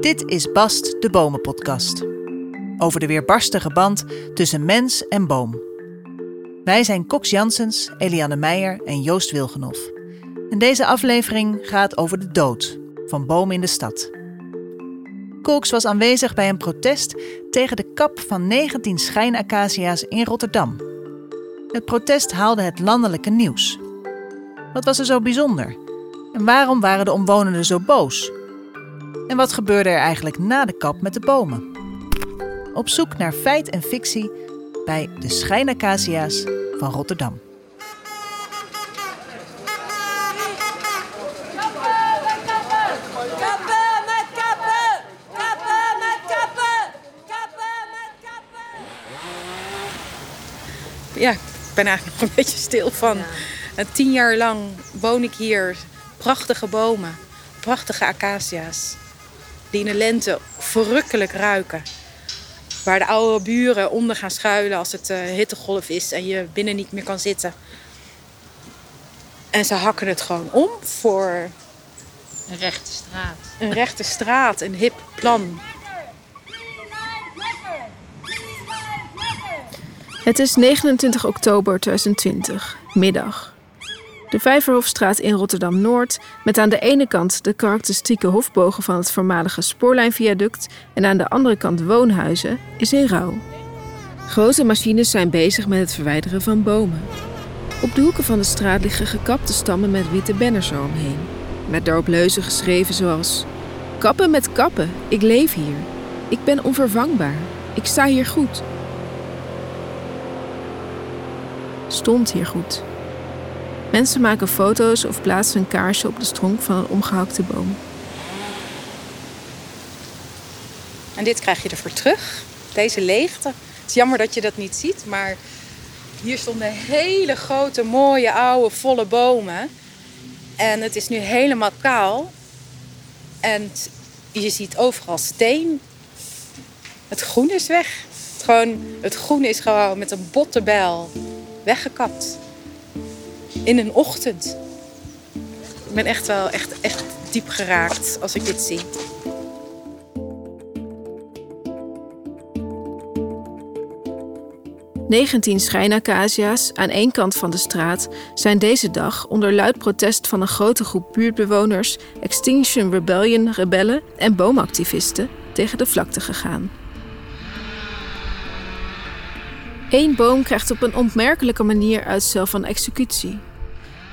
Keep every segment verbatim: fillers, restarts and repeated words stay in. Dit is Bast de Bomen-podcast. Over de weerbarstige band tussen mens en boom. Wij zijn Cox Janssens, Eliane Meijer en Joost Wilgenhof. En deze aflevering gaat over de dood van bomen in de stad. Cox was aanwezig bij een protest tegen de kap van negentien schijnacacia's in Rotterdam. Het protest haalde het landelijke nieuws. Wat was er zo bijzonder? En waarom waren de omwonenden zo boos? En wat gebeurde er eigenlijk na de kap met de bomen? Op zoek naar feit en fictie bij de schijnacacia's van Rotterdam. Ja, ik ben eigenlijk nog een beetje stil van. Ja. Tien jaar lang woon ik hier. Prachtige bomen, prachtige acacia's. Die in de lente verrukkelijk ruiken. Waar de oude buren onder gaan schuilen als het uh, hittegolf is en je binnen niet meer kan zitten. En ze hakken het gewoon om voor... Een rechte straat. Een rechte straat, een hip plan. Het is negenentwintig oktober tweeduizend twintig, middag. De Vijverhofstraat in Rotterdam-Noord, met aan de ene kant de karakteristieke hofbogen van het voormalige spoorlijnviaduct en aan de andere kant woonhuizen, is in rouw. Grote machines zijn bezig met het verwijderen van bomen. Op de hoeken van de straat liggen gekapte stammen met witte banners eromheen. Met daarop leuzen geschreven zoals: kappen met kappen, ik leef hier. Ik ben onvervangbaar. Ik sta hier goed. Stond hier goed. Mensen maken foto's of plaatsen een kaarsje op de stronk van een omgehakte boom. En dit krijg je ervoor terug. Deze leegte. Het is jammer dat je dat niet ziet, maar hier stonden hele grote, mooie, oude, volle bomen. En het is nu helemaal kaal. En je ziet overal steen. Het groen is weg. Het, gewoon, het groen is gewoon met een botte bijl weggekapt. In een ochtend. Ik ben echt wel echt, echt diep geraakt als ik dit zie. negentien schijnacacia's aan één kant van de straat zijn deze dag onder luid protest van een grote groep buurtbewoners, Extinction Rebellion rebellen en boomactivisten tegen de vlakte gegaan. Eén boom krijgt op een ontmerkelijke manier uitstel van executie.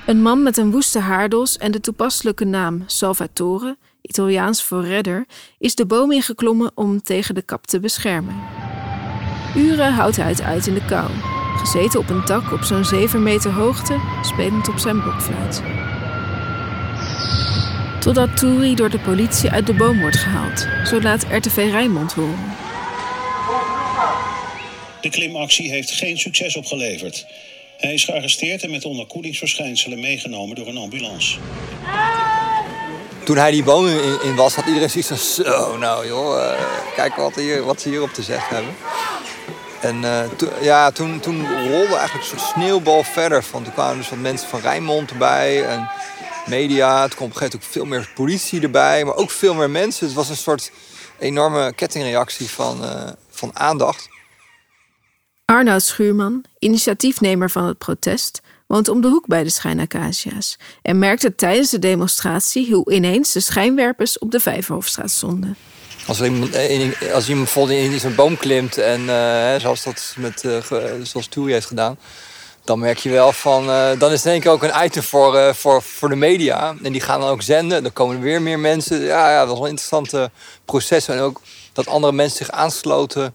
Een man met een woeste haardos en de toepasselijke naam Salvatore, Italiaans voor redder, is de boom ingeklommen om tegen de kap te beschermen. Uren houdt hij het uit in de kou, gezeten op een tak op zo'n zeven meter hoogte, spelend op zijn blokfluit. Totdat Turi door de politie uit de boom wordt gehaald, zo laat R T V Rijnmond horen. De klimactie heeft geen succes opgeleverd. Hij is gearresteerd en met onderkoelingsverschijnselen meegenomen door een ambulance. Toen hij die boom in, in was, had iedereen zoiets van: zo, nou joh, uh, kijk wat, hier, wat ze hierop te zeggen hebben. En uh, to, ja, toen, toen rolde eigenlijk een soort sneeuwbal verder. Van, toen kwamen dus wat mensen van Rijnmond erbij en media. Toen kwam op een gegeven moment ook veel meer politie erbij, maar ook veel meer mensen. Het was een soort enorme kettingreactie van, uh, van aandacht. Arnoud Schuurman, initiatiefnemer van het protest, woont om de hoek bij de schijnacacia's en merkte tijdens de demonstratie hoe ineens de schijnwerpers op de Vijverhofstraat stonden. Als iemand, als iemand bijvoorbeeld in zijn boom klimt en uh, zoals dat met uh, zoals Turi heeft gedaan, dan merk je wel van, uh, dan is het denk ik ook een item voor, uh, voor, voor de media. En die gaan dan ook zenden, dan komen er weer meer mensen. Ja, ja, dat was wel een interessant proces. En ook dat andere mensen zich aansloten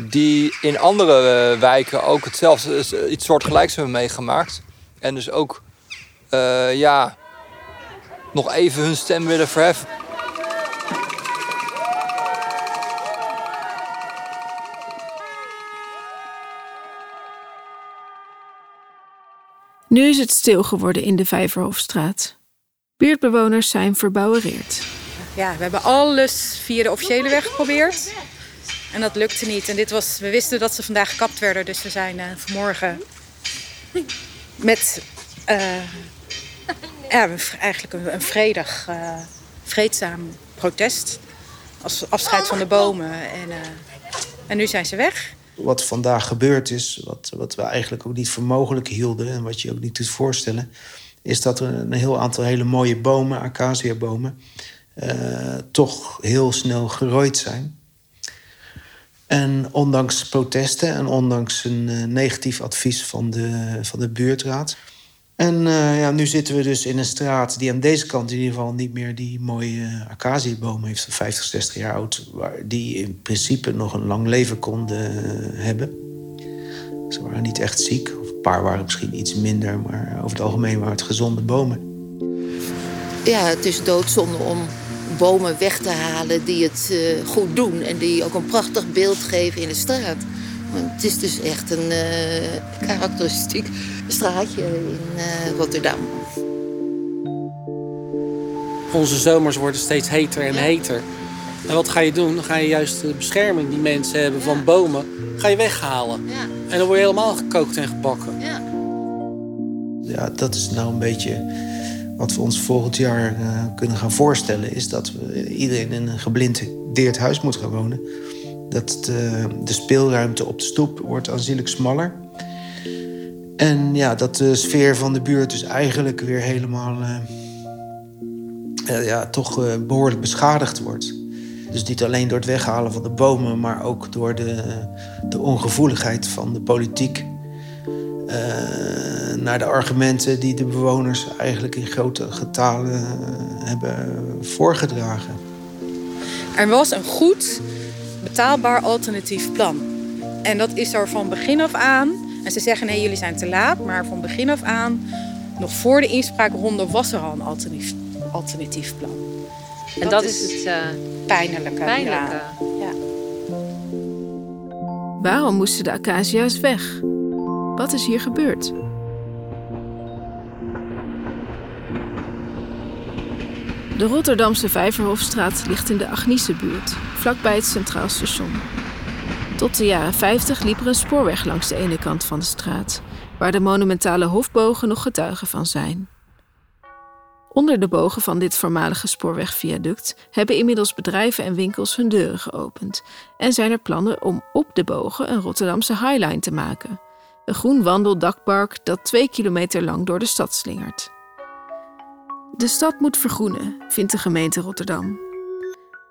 die in andere uh, wijken ook hetzelfde, iets soortgelijks hebben meegemaakt. En dus ook uh, ja, nog even hun stem willen verheffen. Nu is het stil geworden in de Vijverhofstraat. Buurtbewoners zijn verbouwereerd. Ja, we hebben alles via de officiële weg geprobeerd. En dat lukte niet. En dit was, we wisten dat ze vandaag gekapt werden. Dus we zijn uh, vanmorgen met uh, ja, eigenlijk een, een vredig, uh, vreedzaam protest als afscheid van de bomen. En, uh, en nu zijn ze weg. Wat vandaag gebeurd is, wat, wat we eigenlijk ook niet voor mogelijk hielden... en wat je ook niet kunt voorstellen... is dat er een heel aantal hele mooie bomen, acaciabomen... Uh, toch heel snel gerooid zijn. En ondanks protesten en ondanks een uh, negatief advies van de, van de buurtraad... En uh, ja, nu zitten we dus in een straat die aan deze kant in ieder geval niet meer die mooie acacieboom heeft van vijftig, zestig jaar oud. Waar die in principe nog een lang leven konden uh, hebben. Ze waren niet echt ziek. Of een paar waren misschien iets minder, maar over het algemeen waren het gezonde bomen. Ja, het is doodzonde om bomen weg te halen die het uh, goed doen. En die ook een prachtig beeld geven in de straat. Want het is dus echt een uh, karakteristiek straatje in uh, Rotterdam. Onze zomers worden steeds heter en ja. heter. En wat ga je doen? Dan ga je juist de bescherming die mensen hebben ja. van bomen... ga je weghalen. Ja. En dan word je helemaal gekookt en gebakken. Ja. Ja, dat is nou een beetje wat we ons volgend jaar uh, kunnen gaan voorstellen... is dat we, iedereen in een geblindeerd huis moet gaan wonen... dat de, de speelruimte op de stoep wordt aanzienlijk smaller. En ja, dat de sfeer van de buurt dus eigenlijk weer helemaal... Uh, uh, ja, toch uh, behoorlijk beschadigd wordt. Dus niet alleen door het weghalen van de bomen... maar ook door de, de ongevoeligheid van de politiek... Uh, naar de argumenten die de bewoners eigenlijk in grote getalen uh, hebben voorgedragen. Er was een goed... betaalbaar alternatief plan. En dat is er van begin af aan... en ze zeggen, nee, jullie zijn te laat... maar van begin af aan, nog voor de inspraakronde... was er al een alternatief, alternatief plan. En dat, dat is het uh, pijnlijke. pijnlijke. Ja. Ja. Waarom moesten de acacia's weg? Wat is hier gebeurd? De Rotterdamse Vijverhofstraat ligt in de Agniesebuurt, vlakbij het Centraal Station. Tot de jaren vijftig liep er een spoorweg langs de ene kant van de straat, waar de monumentale hofbogen nog getuigen van zijn. Onder de bogen van dit voormalige spoorwegviaduct hebben inmiddels bedrijven en winkels hun deuren geopend en zijn er plannen om op de bogen een Rotterdamse highline te maken, een groen wandeldakpark dat twee kilometer lang door de stad slingert. De stad moet vergroenen, vindt de gemeente Rotterdam.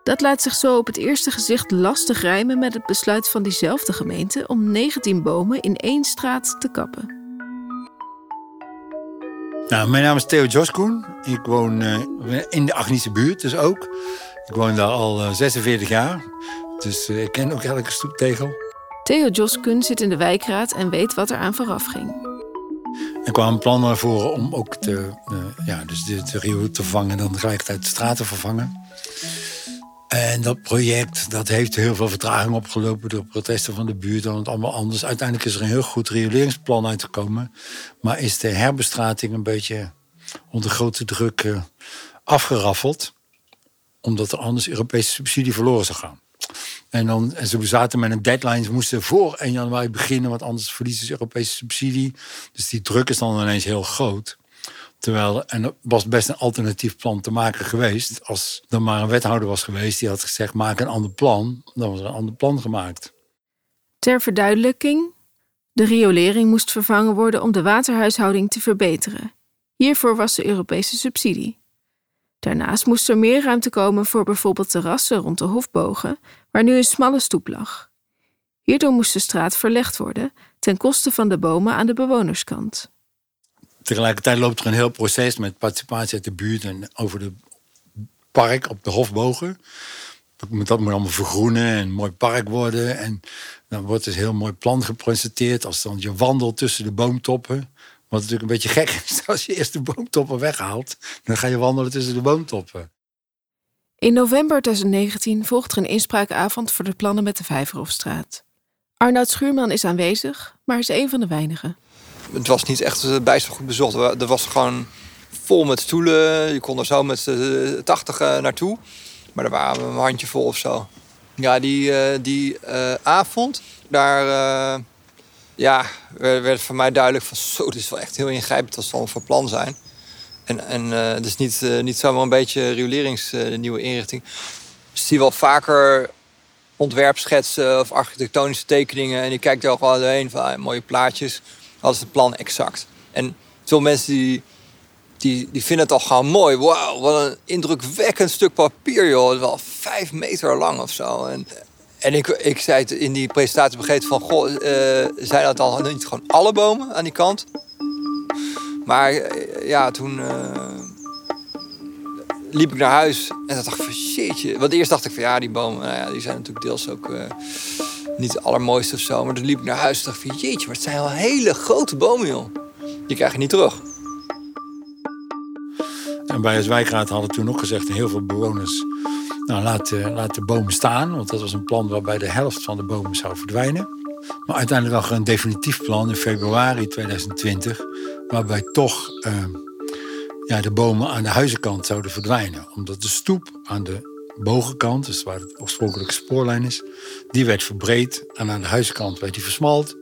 Dat laat zich zo op het eerste gezicht lastig rijmen met het besluit van diezelfde gemeente om negentien bomen in één straat te kappen. Nou, mijn naam is Theo Coskun. Ik woon uh, in de Agniesebuurt dus ook. Ik woon daar al uh, zesenveertig jaar, dus uh, ik ken ook elke stoeptegel. Theo Coskun zit in de wijkraad en weet wat er aan vooraf ging. Er kwamen plannen naar voren om ook de, de, ja, dus de, de riool te vervangen... en dan tegelijkertijd de straat te vervangen. En dat project dat heeft heel veel vertraging opgelopen... door protesten van de buurt en het allemaal anders. Uiteindelijk is er een heel goed rioleringsplan uitgekomen... maar is de herbestrating een beetje onder grote druk uh, afgeraffeld... omdat er anders Europese subsidie verloren zou gaan. En, dan, en ze zaten met een deadline. Ze moesten voor één januari beginnen, want anders verliezen ze Europese subsidie. Dus die druk is dan ineens heel groot. Terwijl, en er was best een alternatief plan te maken geweest. Als er maar een wethouder was geweest die had gezegd, maak een ander plan. Dan was er een ander plan gemaakt. Ter verduidelijking, de riolering moest vervangen worden om de waterhuishouding te verbeteren. Hiervoor was de Europese subsidie. Daarnaast moest er meer ruimte komen voor bijvoorbeeld terrassen rond de hofbogen, waar nu een smalle stoep lag. Hierdoor moest de straat verlegd worden, ten koste van de bomen aan de bewonerskant. Tegelijkertijd loopt er een heel proces met participatie uit de buurt en over het park op de hofbogen. Dat moet allemaal vergroenen en een mooi park worden. En dan wordt dus een heel mooi plan gepresenteerd als dan je wandelt tussen de boomtoppen. Wat natuurlijk een beetje gek is, als je eerst de boomtoppen weghaalt... dan ga je wandelen tussen de boomtoppen. In november twintig negentien volgt er een inspraakavond... voor de plannen met de Vijverhofstraat. Arnoud Schuurman is aanwezig, maar is een van de weinigen. Het was niet echt bijster goed bezocht. Er was gewoon vol met stoelen. Je kon er zo met tachtig naartoe. Maar er waren een handjevol of zo. Ja, die, die uh, avond, daar... Uh, Ja, werd voor mij duidelijk van zo, dit is wel echt heel ingrijpend als ze allemaal van plan zijn. En, en uh, het is niet, uh, niet zomaar een beetje rioleringsnieuwe uh, inrichting. Dus die wel vaker ontwerpschetsen of architectonische tekeningen. En die kijkt er ook wel doorheen van ah, mooie plaatjes. Dat is het plan exact. En veel mensen die, die, die vinden het al gewoon mooi. Wauw, wat een indrukwekkend stuk papier, joh. Wel vijf meter lang of zo. En, en ik, ik zei het in die presentatie begrepen van... Goh, uh, zijn dat al niet gewoon alle bomen aan die kant? Maar uh, ja, toen... Uh, liep ik naar huis en dan dacht ik van shitje. Want eerst dacht ik van ja, die bomen, nou ja, die zijn natuurlijk deels ook uh, niet het allermooiste of zo. Maar toen liep ik naar huis en dacht van jeetje, maar het zijn wel hele grote bomen, joh. Die krijg je niet terug. En bij het wijkraad hadden toen ook gezegd heel veel bewoners... nou, laat, uh, laat de bomen staan, want dat was een plan waarbij de helft van de bomen zou verdwijnen. Maar uiteindelijk lag er een definitief plan in februari twintig twintig... waarbij toch... Uh, Ja, de bomen aan de huizenkant zouden verdwijnen. Omdat de stoep aan de bogenkant, dus waar het oorspronkelijke spoorlijn is... die werd verbreed en aan de huizenkant werd die versmalt.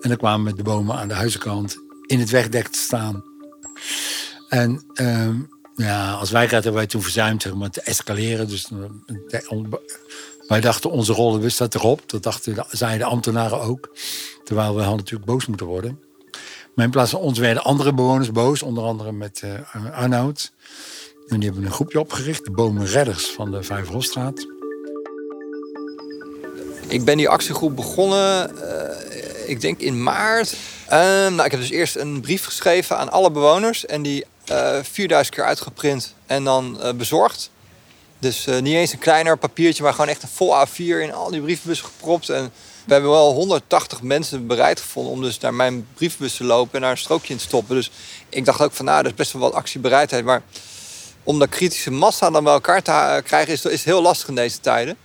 En dan kwamen de bomen aan de huizenkant in het wegdek te staan. En eh, ja, als wijkraad hebben wij toen verzuimd zeg maar, te escaleren. Dus wij dachten, onze rol wist dat erop. Dat dachten, zeiden de ambtenaren ook. Terwijl we hadden natuurlijk boos moeten worden... Maar in plaats van ons werden andere bewoners boos. Onder andere met uh, Arnoud. En die hebben een groepje opgericht. De bomenredders van de Vijverhofstraat. Ik ben die actiegroep begonnen. Uh, ik denk in maart. Uh, nou, ik heb dus eerst een brief geschreven aan alle bewoners. En die uh, vierduizend keer uitgeprint. En dan uh, bezorgd. Dus uh, niet eens een kleiner papiertje. Maar gewoon echt een vol A vier in al die brievenbussen gepropt. En... We hebben wel honderdtachtig mensen bereid gevonden om dus naar mijn brievenbus te lopen en daar een strookje in te stoppen. Dus ik dacht ook van, nou, dat is best wel wat actiebereidheid. Maar om dat kritische massa dan bij elkaar te ha- krijgen is, is heel lastig in deze tijden.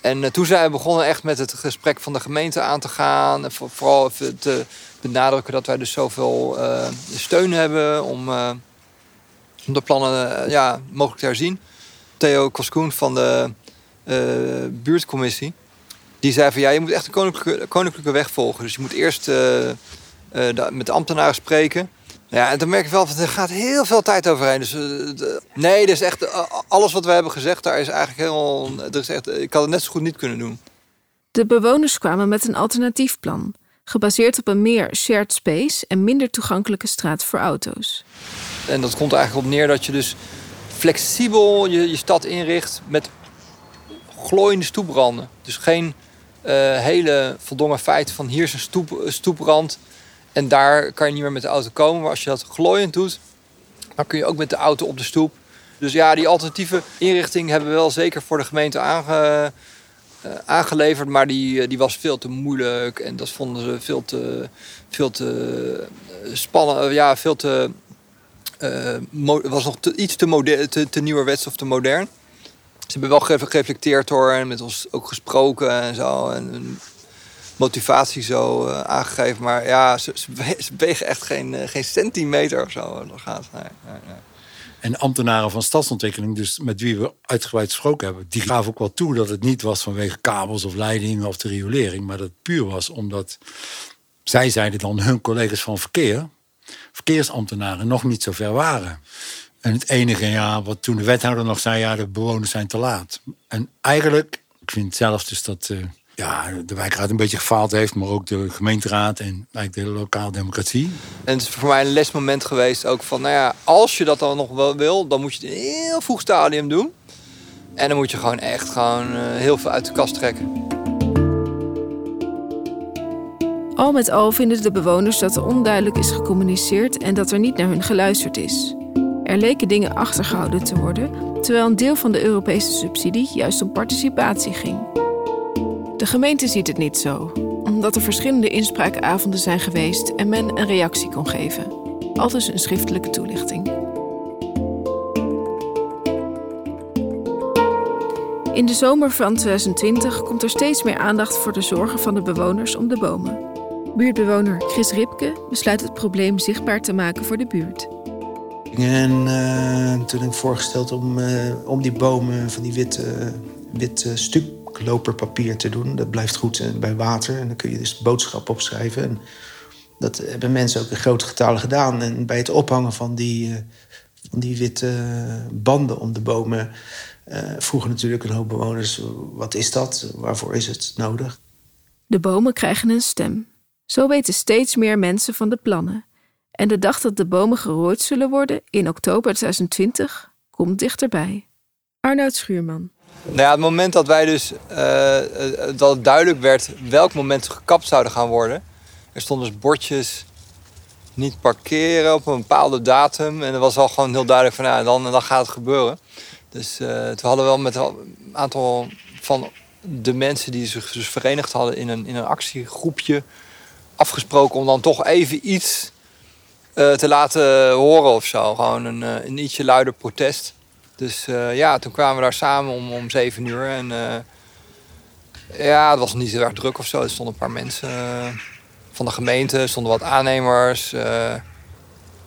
En uh, toen zijn we begonnen echt met het gesprek van de gemeente aan te gaan. En voor, vooral even te benadrukken dat wij dus zoveel uh, steun hebben om, uh, om de plannen uh, ja, mogelijk te herzien. Theo Coskun van de uh, buurtcommissie. Die zei van, ja, je moet echt de koninklijke, koninklijke weg volgen. Dus je moet eerst uh, uh, de, met de ambtenaren spreken. Ja, en dan merk ik wel, van, er gaat heel veel tijd overheen. Dus, uh, de, nee, dus echt, uh, alles wat we hebben gezegd, daar is eigenlijk helemaal... Er is echt, ik had het net zo goed niet kunnen doen. De bewoners kwamen met een alternatief plan. Gebaseerd op een meer shared space en minder toegankelijke straat voor auto's. En dat komt eigenlijk op neer dat je dus flexibel je, je stad inricht... met glooiende stoepranden. Dus geen... Uh, hele voldongen feit van hier is een stoep, stoeprand... en daar kan je niet meer met de auto komen. Maar als je dat glooiend doet, dan kun je ook met de auto op de stoep. Dus ja, die alternatieve inrichting hebben we wel zeker voor de gemeente aange, uh, aangeleverd... maar die, die was veel te moeilijk en dat vonden ze veel te, veel te spannend. Ja, veel te... Het uh, mo- was nog te, iets te, moder- te, te nieuwerwets of te modern... Ze hebben wel gereflecteerd hoor en met ons ook gesproken en zo. En motivatie zo uh, aangegeven. Maar ja, ze, ze wegen echt geen, uh, geen centimeter of zo. Dat gaat. Nee, nee, nee. En ambtenaren van stadsontwikkeling, dus met wie we uitgebreid gesproken hebben... die gaven ook wel toe dat het niet was vanwege kabels of leidingen of de riolering. Maar dat het puur was omdat zij zeiden dan hun collega's van verkeer... verkeersambtenaren nog niet zo ver waren... En het enige, ja, wat toen de wethouder nog zei... ja, de bewoners zijn te laat. En eigenlijk, ik vind zelf dus dat uh, ja, de wijkraad een beetje gefaald heeft... maar ook de gemeenteraad en eigenlijk de hele lokale democratie. En het is voor mij een lesmoment geweest ook van... nou ja, als je dat dan nog wel wil, dan moet je het in een heel vroeg stadium doen. En dan moet je gewoon echt gewoon, uh, heel veel uit de kast trekken. Al met al vinden de bewoners dat er onduidelijk is gecommuniceerd... en dat er niet naar hun geluisterd is... Er leken dingen achtergehouden te worden, terwijl een deel van de Europese subsidie juist om participatie ging. De gemeente ziet het niet zo, omdat er verschillende inspraakavonden zijn geweest en men een reactie kon geven. Aldus een schriftelijke toelichting. In de zomer van twintig twintig komt er steeds meer aandacht voor de zorgen van de bewoners om de bomen. Buurtbewoner Chris Ripken besluit het probleem zichtbaar te maken voor de buurt. En uh, toen heb ik voorgesteld om, uh, om die bomen van die witte, witte stukloperpapier te doen. Dat blijft goed bij water en dan kun je dus boodschappen opschrijven. En dat hebben mensen ook in grote getalen gedaan. En bij het ophangen van die, uh, van die witte banden om de bomen... Uh, vroegen natuurlijk een hoop bewoners, wat is dat? Waarvoor is het nodig? De bomen krijgen een stem. Zo weten steeds meer mensen van de plannen. En de dag dat de bomen gerooid zullen worden, in oktober twintig twintig, komt dichterbij. Arnoud Schuurman. Nou ja, het moment dat wij dus uh, dat het duidelijk werd welk moment ze gekapt zouden gaan worden. Er stonden dus bordjes niet parkeren op een bepaalde datum. En er was al gewoon heel duidelijk van, ja, dan, dan gaat het gebeuren. Dus uh, toen hadden we wel met een aantal van de mensen die zich dus verenigd hadden in een, in een actiegroepje afgesproken om dan toch even iets uh, te laten horen of zo. Gewoon een, een ietsje luider protest. Dus uh, ja, toen kwamen we daar samen om, om zeven uur. En uh, ja, het was niet heel erg druk of zo. Er stonden een paar mensen uh, van de gemeente, er stonden wat aannemers. Uh,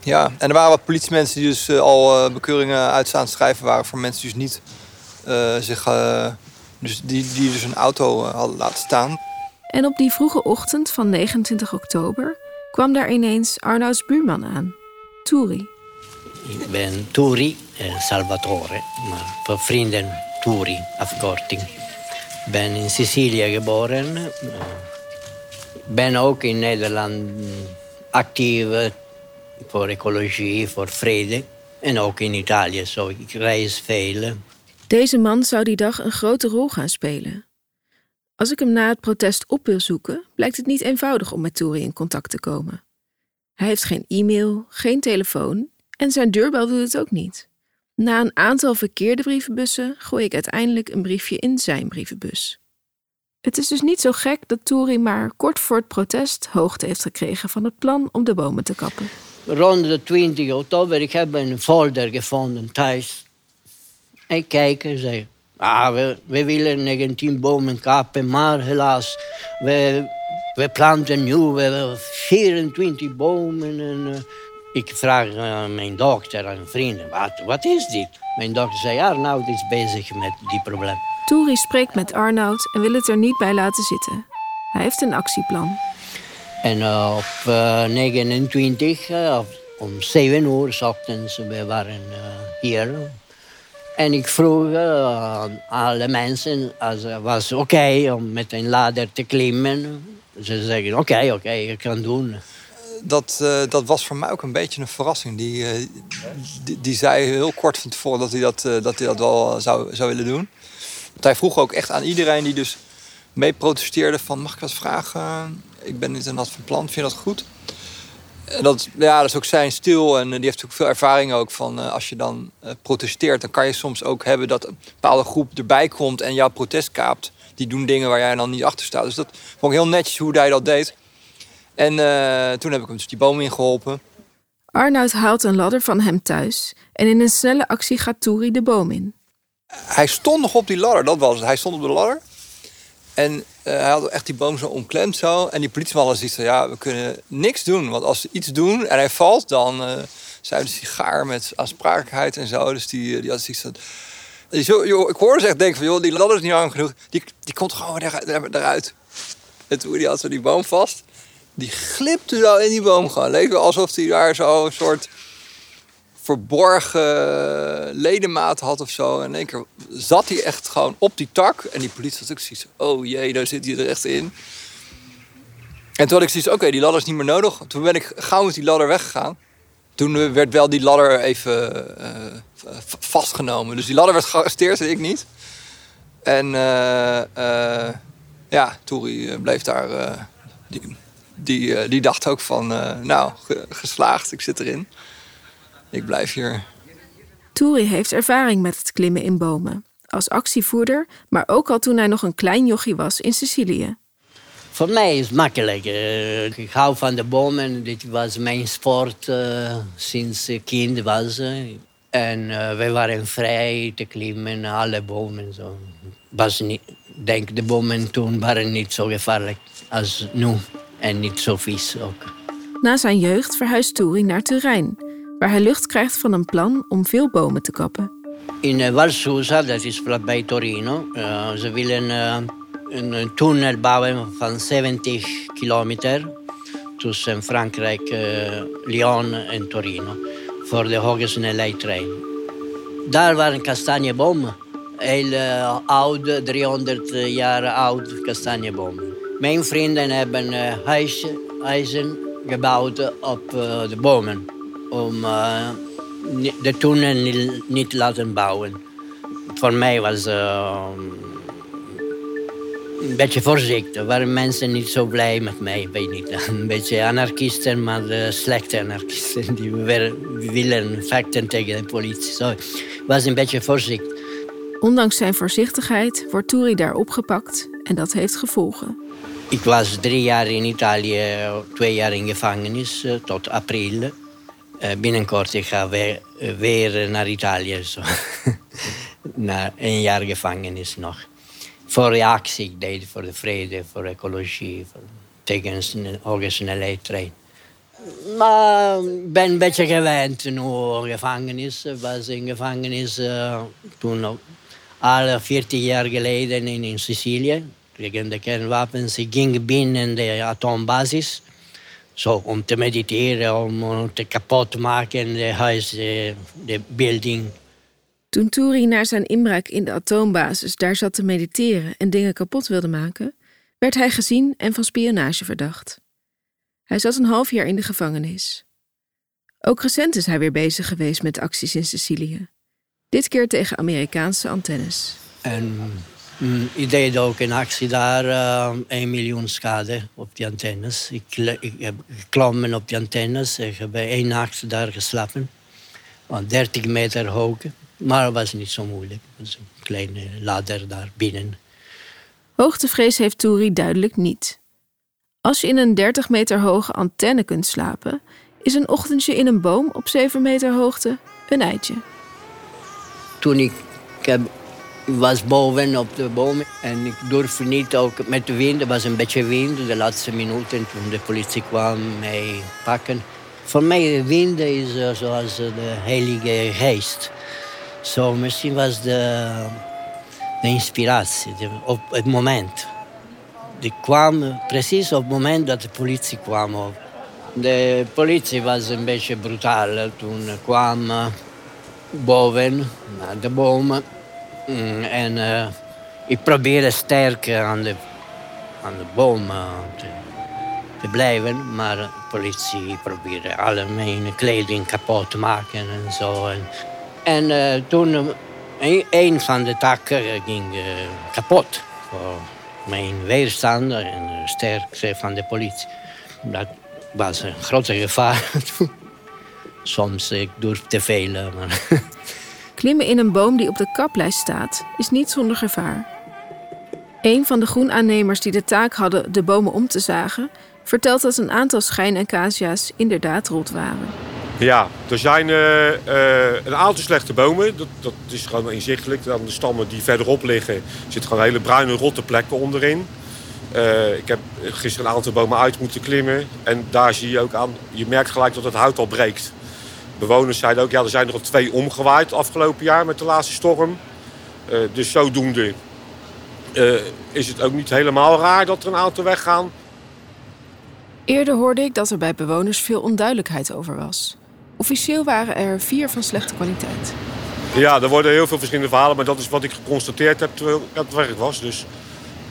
ja. En er waren wat politiemensen die dus uh, al uh, bekeuringen uitstaan schrijven waren voor mensen die dus niet uh, zich... Uh, dus die, die dus een auto uh, hadden laten staan. En op die vroege ochtend van negenentwintig oktober kwam daar ineens Arnouds buurman aan, Turi. Ik ben Turi, eh, Salvatore, maar voor vrienden Turi, afkorting. Ik ben in Sicilië geboren. Ik ben ook in Nederland actief voor ecologie, voor vrede. En ook in Italië, zo ik reis veel. Deze man zou die dag een grote rol gaan spelen. Als ik hem na het protest op wil zoeken, blijkt het niet eenvoudig om met Turi in contact te komen. Hij heeft geen e-mail, geen telefoon en zijn deurbel doet het ook niet. Na een aantal verkeerde brievenbussen gooi ik uiteindelijk een briefje in zijn brievenbus. Het is dus niet zo gek dat Turi maar kort voor het protest hoogte heeft gekregen van het plan om de bomen te kappen. Rond de twintig oktober ik heb een folder gevonden thuis. Ik kijk en zeg, ah, we, we willen negentien bomen kappen, maar helaas, we, we planten nu we hebben vierentwintig bomen. En, uh, ik vraag aan mijn dochter, aan vrienden, wat, wat is dit? Mijn dochter zei, Arnoud is bezig met die probleem. Turi spreekt met Arnoud en wil het er niet bij laten zitten. Hij heeft een actieplan. En uh, op uh, negenentwintig, uh, om zeven uur ochtends, we waren uh, hier. En ik vroeg aan alle mensen, als het was oké okay om met een lader te klimmen. Ze zeggen, oké, okay, oké, okay, ik kan doen. Dat, uh, dat was voor mij ook een beetje een verrassing. Die, uh, die, die zei heel kort van tevoren dat hij dat, uh, dat, hij dat wel zou, zou willen doen. Want hij vroeg ook echt aan iedereen die dus mee protesteerde van... mag ik wat vragen? Ik ben niet aan dat van plan, vind je dat goed? Dat, ja, dat is ook zijn stil en die heeft natuurlijk veel ervaring ook van uh, als je dan uh, protesteert, dan kan je soms ook hebben dat een bepaalde groep erbij komt en jouw protest kaapt. Die doen dingen waar jij dan niet achter staat. Dus dat vond ik heel netjes hoe hij dat deed. En uh, toen heb ik hem dus die boom ingeholpen. Arnoud haalt een ladder van hem thuis en in een snelle actie gaat Turi de boom in. Hij stond nog op die ladder, dat was het. Hij stond op de ladder en... Uh, hij had echt die boom zo omklemd zo. En die politieman had zoiets van, ja, we kunnen niks doen. Want als ze iets doen en hij valt, dan uh, zijn de sigaar met aansprakelijkheid en zo. Dus die, die had zoiets van... Die zo, joh, ik hoorde ze echt denken van, joh, die ladder is niet lang genoeg. Die, die komt gewoon eruit. En toen die had zo die boom vast. Die glipte zo in die boom gewoon. Leek wel alsof hij daar zo een soort verborgen ledemaat had of zo. En in één keer zat hij echt gewoon op die tak. En die politie had ook zoiets, oh jee, daar zit hij er echt in. En toen had ik zoiets, oké, okay, die ladder is niet meer nodig. Toen ben ik gauw met die ladder weggegaan. Toen werd wel die ladder even uh, vastgenomen. Dus die ladder werd gearresteerd en ik niet. En uh, uh, ja, Turi bleef daar... Uh, die, die, uh, die dacht ook van, uh, nou, geslaagd, ik zit erin. Ik blijf hier. Turi heeft ervaring met het klimmen in bomen. Als actievoerder, maar ook al toen hij nog een klein jochie was in Sicilië. Voor mij is het makkelijk. Ik hou van de bomen. Dit was mijn sport uh, sinds ik kind was. En uh, we waren vrij te klimmen, alle bomen. Zo. Was niet, denk, de bomen toen waren niet zo gevaarlijk als nu. En niet zo vies ook. Na zijn jeugd verhuist Turi naar Turijn... waar hij lucht krijgt van een plan om veel bomen te kappen. In Valsusa, dat is vlakbij Torino, uh, ze willen uh, een tunnel bouwen van zeventig kilometer... tussen Frankrijk, uh, Lyon en Torino, voor de hoge snelheidstrein. Daar waren kastanjebomen Heel oude, driehonderd jaar oude kastanjebomen. Mijn vrienden hebben huizen gebouwd op de bomen. Om de tuinen niet te laten bouwen. Voor mij was het uh, een beetje voorzichtig. Waren mensen niet zo blij met mij? Ik weet niet. Een beetje anarchisten, maar slechte anarchisten. Die willen vechten tegen de politie. So, ik was een beetje voorzichtig. Ondanks zijn voorzichtigheid wordt Turi daar opgepakt en dat heeft gevolgen. Ik was drie jaar in Italië, twee jaar in gevangenis tot april. Binnenkort ik ga weer, weer naar Italië. Zo. Na een jaar gevangenis nog. Voor de actie ik deed, voor de vrede, voor de ecologie, voor, tegen een hoge snelheidstrein. Maar ik ben een beetje gewend nu gevangenis. Ik was in gevangenis uh, toen ook. Al veertig jaar geleden in, in Sicilië, tegen de kernwapens. Ik ging binnen de atoombasis, zo, om te mediteren, om te kapot te maken, de huis, de, de building. Toen Turi na zijn inbraak in de atoombasis daar zat te mediteren en dingen kapot wilde maken, werd hij gezien en van spionage verdacht. Hij zat een half jaar in de gevangenis. Ook recent is hij weer bezig geweest met acties in Sicilië. Dit keer tegen Amerikaanse antennes. En mm, ik deed ook een actie daar, uh, één miljoen schade op die antennes. Ik, ik heb geklommen op die antennes. Ik heb één nacht daar geslapen, dertig meter hoog. Maar het was niet zo moeilijk. Het was een kleine ladder daar binnen. Hoogtevrees heeft Turi duidelijk niet. Als je in een dertig meter hoge antenne kunt slapen, is een ochtendje in een boom op zeven meter hoogte een eitje. Toen ik, ik heb, was boven op de boom en ik durfde niet, ook met de wind, er was een beetje wind de laatste minuten toen de politie kwam mij pakken. Voor mij de wind is zoals de heilige geest. Zo, misschien was de, de inspiratie, de, op het moment. Die kwam precies op het moment dat de politie kwam. De politie was een beetje brutaal. Toen kwam boven naar de boom. En uh, ik probeerde sterk aan de, aan de boom te, te blijven. Maar de politie probeerde alle mijn kleding kapot te maken en zo. En, en uh, toen een, een van de takken ging uh, kapot. Mijn weerstander en de sterkste van de politie. Dat was een grote gevaar. Soms ik durf te veel. Maar klimmen in een boom die op de kaplijst staat is niet zonder gevaar. Een van de groenaannemers die de taak hadden de bomen om te zagen, vertelt dat een aantal schijn- en acacia's inderdaad rot waren. Ja, er zijn uh, uh, een aantal slechte bomen. Dat, dat is gewoon inzichtelijk. Dan de stammen die verderop liggen, zitten gewoon hele bruine rotte plekken onderin. Uh, ik heb gisteren een aantal bomen uit moeten klimmen. En daar zie je ook aan, je merkt gelijk dat het hout al breekt. Bewoners zeiden ook, ja, er zijn er al twee omgewaaid afgelopen jaar met de laatste storm. Uh, dus zodoende uh, is het ook niet helemaal raar dat er een aantal weggaan. Eerder hoorde ik dat er bij bewoners veel onduidelijkheid over was. Officieel waren er vier van slechte kwaliteit. Ja, er worden heel veel verschillende verhalen, maar dat is wat ik geconstateerd heb terwijl ik aan het werk was. Dus,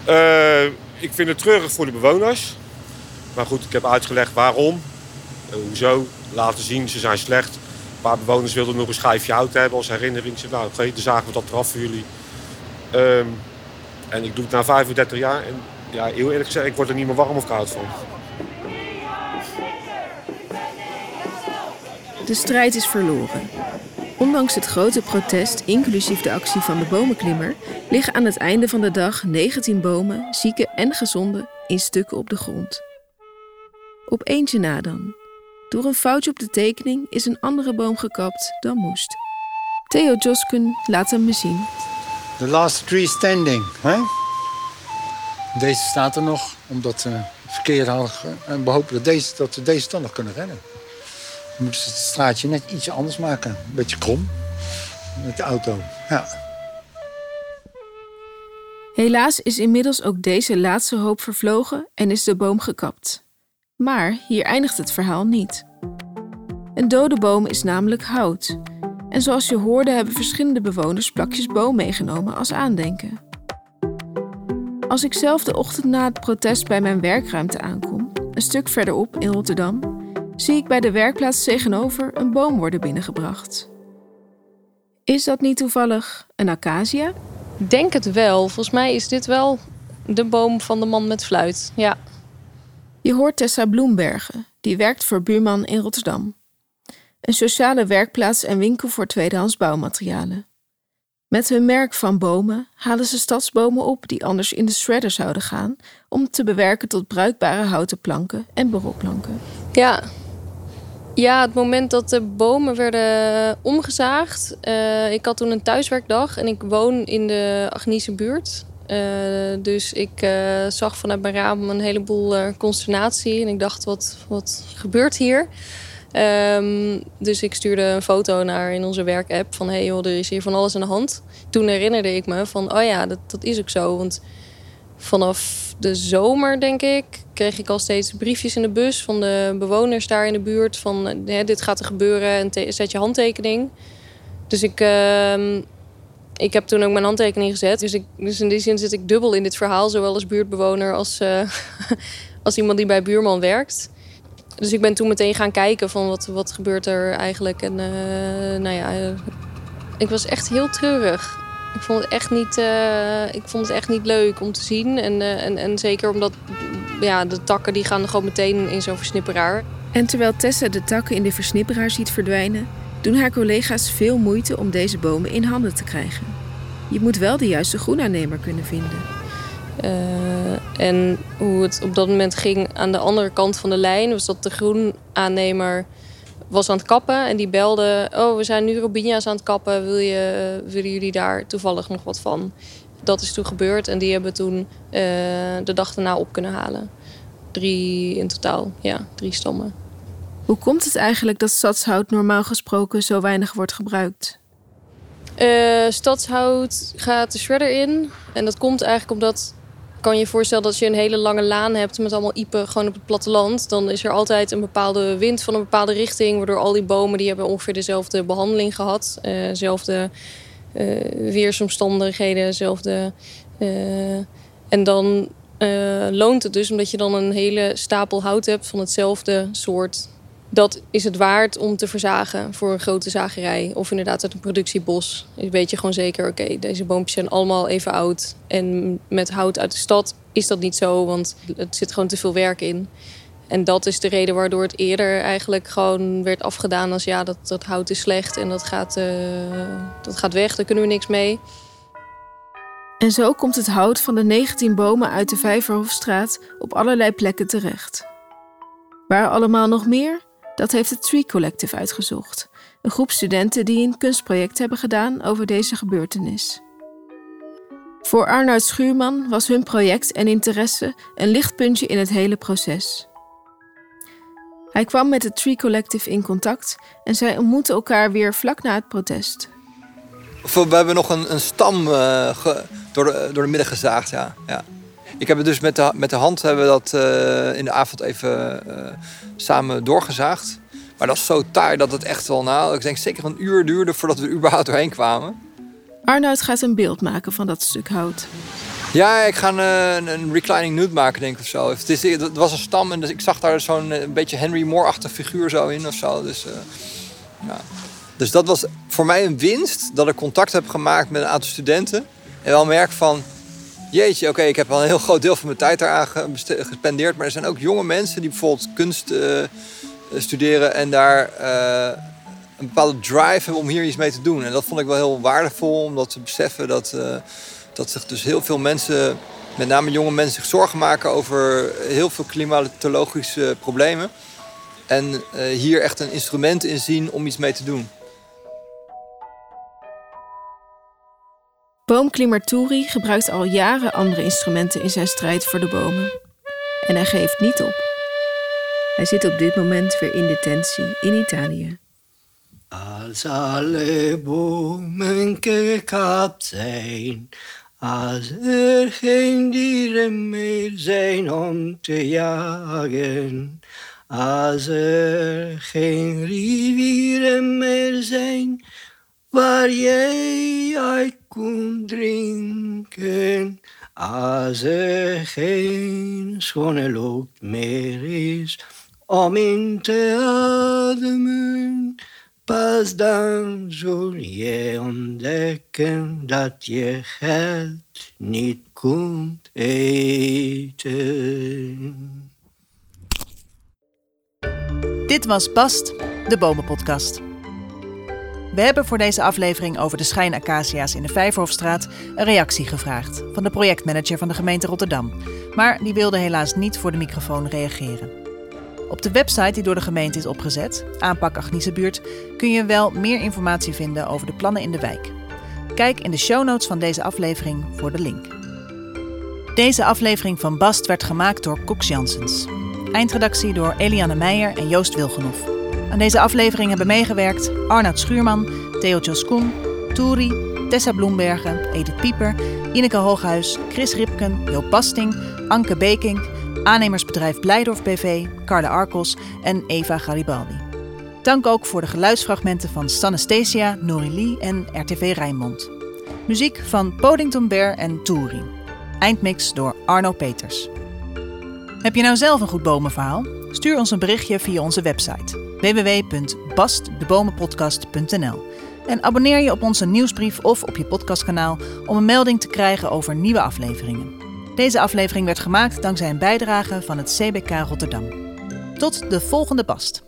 uh, ik vind het treurig voor de bewoners. Maar goed, ik heb uitgelegd waarom, uh, hoezo, laten zien, ze zijn slecht. Een paar bewoners wilden nog een schijfje hout hebben als herinnering. Ik zei, nou, oké, dan zagen we dat eraf voor jullie. Uh, en ik doe het na vijfendertig jaar en ja, heel eerlijk gezegd, ik word er niet meer warm of koud van. De strijd is verloren. Ondanks het grote protest, inclusief de actie van de bomenklimmer, liggen aan het einde van de dag negentien bomen, zieke en gezonde, in stukken op de grond. Op eentje na dan. Door een foutje op de tekening is een andere boom gekapt dan moest. Theo Coskun laat hem me zien. The last tree standing. Hè? Deze staat er nog, omdat ze verkeerd hadden. En we hopen dat, deze, dat we deze dan nog kunnen redden. Dan moeten ze het straatje net ietsje anders maken. Een beetje krom. Met de auto. Ja. Helaas is inmiddels ook deze laatste hoop vervlogen en is de boom gekapt. Maar hier eindigt het verhaal niet. Een dode boom is namelijk hout. En zoals je hoorde hebben verschillende bewoners plakjes boom meegenomen als aandenken. Als ik zelf de ochtend na het protest bij mijn werkruimte aankom, een stuk verderop in Rotterdam, zie ik bij de werkplaats tegenover een boom worden binnengebracht. Is dat niet toevallig een acacia? Ik denk het wel. Volgens mij is dit wel de boom van de man met fluit, ja. Je hoort Tessa Bloembergen, die werkt voor Buurman in Rotterdam. Een sociale werkplaats en winkel voor tweedehands bouwmaterialen. Met hun merk van bomen halen ze stadsbomen op die anders in de shredder zouden gaan om te bewerken tot bruikbare houten planken en bureauplanken. Ja, ja het moment dat de bomen werden omgezaagd. Uh, ik had toen een thuiswerkdag en ik woon in de Agniesebuurt. Uh, dus ik uh, zag vanuit mijn raam een heleboel uh, consternatie en ik dacht, wat, wat gebeurt hier? Um, dus ik stuurde een foto naar in onze werkapp van hey joh, er is hier van alles aan de hand. Toen herinnerde ik me van oh ja, dat, dat is ook zo. Want vanaf de zomer, denk ik, kreeg ik al steeds briefjes in de bus van de bewoners daar in de buurt van hè, dit gaat er gebeuren en te- zet je handtekening. Dus ik, um, ik heb toen ook mijn handtekening gezet. Dus, ik, dus in die zin zit ik dubbel in dit verhaal, zowel als buurtbewoner als, uh, als iemand die bij Buurman werkt. Dus ik ben toen meteen gaan kijken van wat, wat gebeurt er eigenlijk. En uh, nou ja, uh, ik was echt heel treurig. Ik vond het echt niet, uh, ik vond het echt niet leuk om te zien. En, uh, en, en zeker omdat ja, de takken die gaan gewoon meteen in zo'n versnipperaar. En terwijl Tessa de takken in de versnipperaar ziet verdwijnen, doen haar collega's veel moeite om deze bomen in handen te krijgen. Je moet wel de juiste groenaannemer kunnen vinden. Uh, en hoe het op dat moment ging aan de andere kant van de lijn was dat de groenaannemer was aan het kappen en die belde oh we zijn nu robinia's aan het kappen, wil je, willen jullie daar toevallig nog wat van? Dat is toen gebeurd en die hebben toen uh, de dag daarna op kunnen halen. Drie in totaal, ja, drie stammen. Hoe komt het eigenlijk dat stadshout normaal gesproken zo weinig wordt gebruikt? Uh, stadshout gaat de shredder in en dat komt eigenlijk omdat kan je je voorstellen dat als je een hele lange laan hebt met allemaal iepen gewoon op het platteland, dan is er altijd een bepaalde wind van een bepaalde richting, waardoor al die bomen die hebben ongeveer dezelfde behandeling gehad, uh, zelfde uh, weersomstandigheden, zelfde uh, en dan uh, loont het dus omdat je dan een hele stapel hout hebt van hetzelfde soort. Dat is het waard om te verzagen voor een grote zagerij. Of inderdaad uit een productiebos. Dus weet je gewoon zeker, oké, okay, deze boompjes zijn allemaal even oud. En met hout uit de stad is dat niet zo, want het zit gewoon te veel werk in. En dat is de reden waardoor het eerder eigenlijk gewoon werd afgedaan als ja, dat, dat hout is slecht en dat gaat, uh, dat gaat weg, daar kunnen we niks mee. En zo komt het hout van de negentien bomen uit de Vijverhofstraat op allerlei plekken terecht. Waar allemaal nog meer? Dat heeft het Tree Collective uitgezocht. Een groep studenten die een kunstproject hebben gedaan over deze gebeurtenis. Voor Arnoud Schuurman was hun project en interesse een lichtpuntje in het hele proces. Hij kwam met het Tree Collective in contact en zij ontmoetten elkaar weer vlak na het protest. We hebben nog een, een stam uh, ge, door, de, door de midden gezaagd, ja. ja. Ik heb het dus met de, met de hand hebben we dat uh, in de avond even uh, samen doorgezaagd. Maar dat is zo taai dat het echt wel na. Ik denk zeker een uur duurde voordat we überhaupt doorheen kwamen. Arnoud gaat een beeld maken van dat stuk hout. Ja, ik ga een, een reclining nude maken, denk ik of zo. Het, is, het was een stam en dus ik zag daar zo'n een beetje Henry Moore-achtige figuur zo in of zo. Dus, uh, ja. dus dat was voor mij een winst dat ik contact heb gemaakt met een aantal studenten. En wel merk van. Jeetje, oké, okay, ik heb al een heel groot deel van mijn tijd daaraan gespendeerd. Maar er zijn ook jonge mensen die bijvoorbeeld kunst uh, studeren en daar uh, een bepaalde drive hebben om hier iets mee te doen. En dat vond ik wel heel waardevol om dat te beseffen. Dat, uh, dat zich dus heel veel mensen, met name jonge mensen, zich zorgen maken over heel veel klimatologische problemen. En uh, hier echt een instrument in zien om iets mee te doen. Boomklimmer Turi gebruikt al jaren andere instrumenten in zijn strijd voor de bomen. En hij geeft niet op. Hij zit op dit moment weer in detentie in Italië. Als alle bomen gekapt zijn, als er geen dieren meer zijn om te jagen, als er geen rivieren meer zijn, waar jij uit kon drinken, als er geen schone lucht meer is om in te ademen. Pas dan zul je ontdekken dat je geld niet kunt eten. Dit was Bast de Bomen-podcast. We hebben voor deze aflevering over de schijnacacia's in de Vijverhofstraat een reactie gevraagd van de projectmanager van de gemeente Rotterdam. Maar die wilde helaas niet voor de microfoon reageren. Op de website die door de gemeente is opgezet, Aanpak Agniesebuurt, kun je wel meer informatie vinden over de plannen in de wijk. Kijk in de show notes van deze aflevering voor de link. Deze aflevering van Bast werd gemaakt door Cox Janssens. Eindredactie door Eliane Meijer en Joost Wilgenhof. Aan deze aflevering hebben meegewerkt Arnoud Schuurman, Theo Coskun, Turi, Tessa Bloembergen, Edith Pieper, Ineke Hooghuis, Chris Ripken, Joop Basting, Anke Beking, aannemersbedrijf Blijdorf B V, Carla Arkels en Eva Garibaldi. Dank ook voor de geluidsfragmenten van Stanestesia, Noorie en R T V Rijnmond. Muziek van Podington Bear en Turi. Eindmix door Arno Peters. Heb je nou zelf een goed bomenverhaal? Stuur ons een berichtje via onze website w w w punt bast de bomen podcast punt n l en abonneer je op onze nieuwsbrief of op je podcastkanaal om een melding te krijgen over nieuwe afleveringen. Deze aflevering werd gemaakt dankzij een bijdrage van het C B K Rotterdam. Tot de volgende Bast.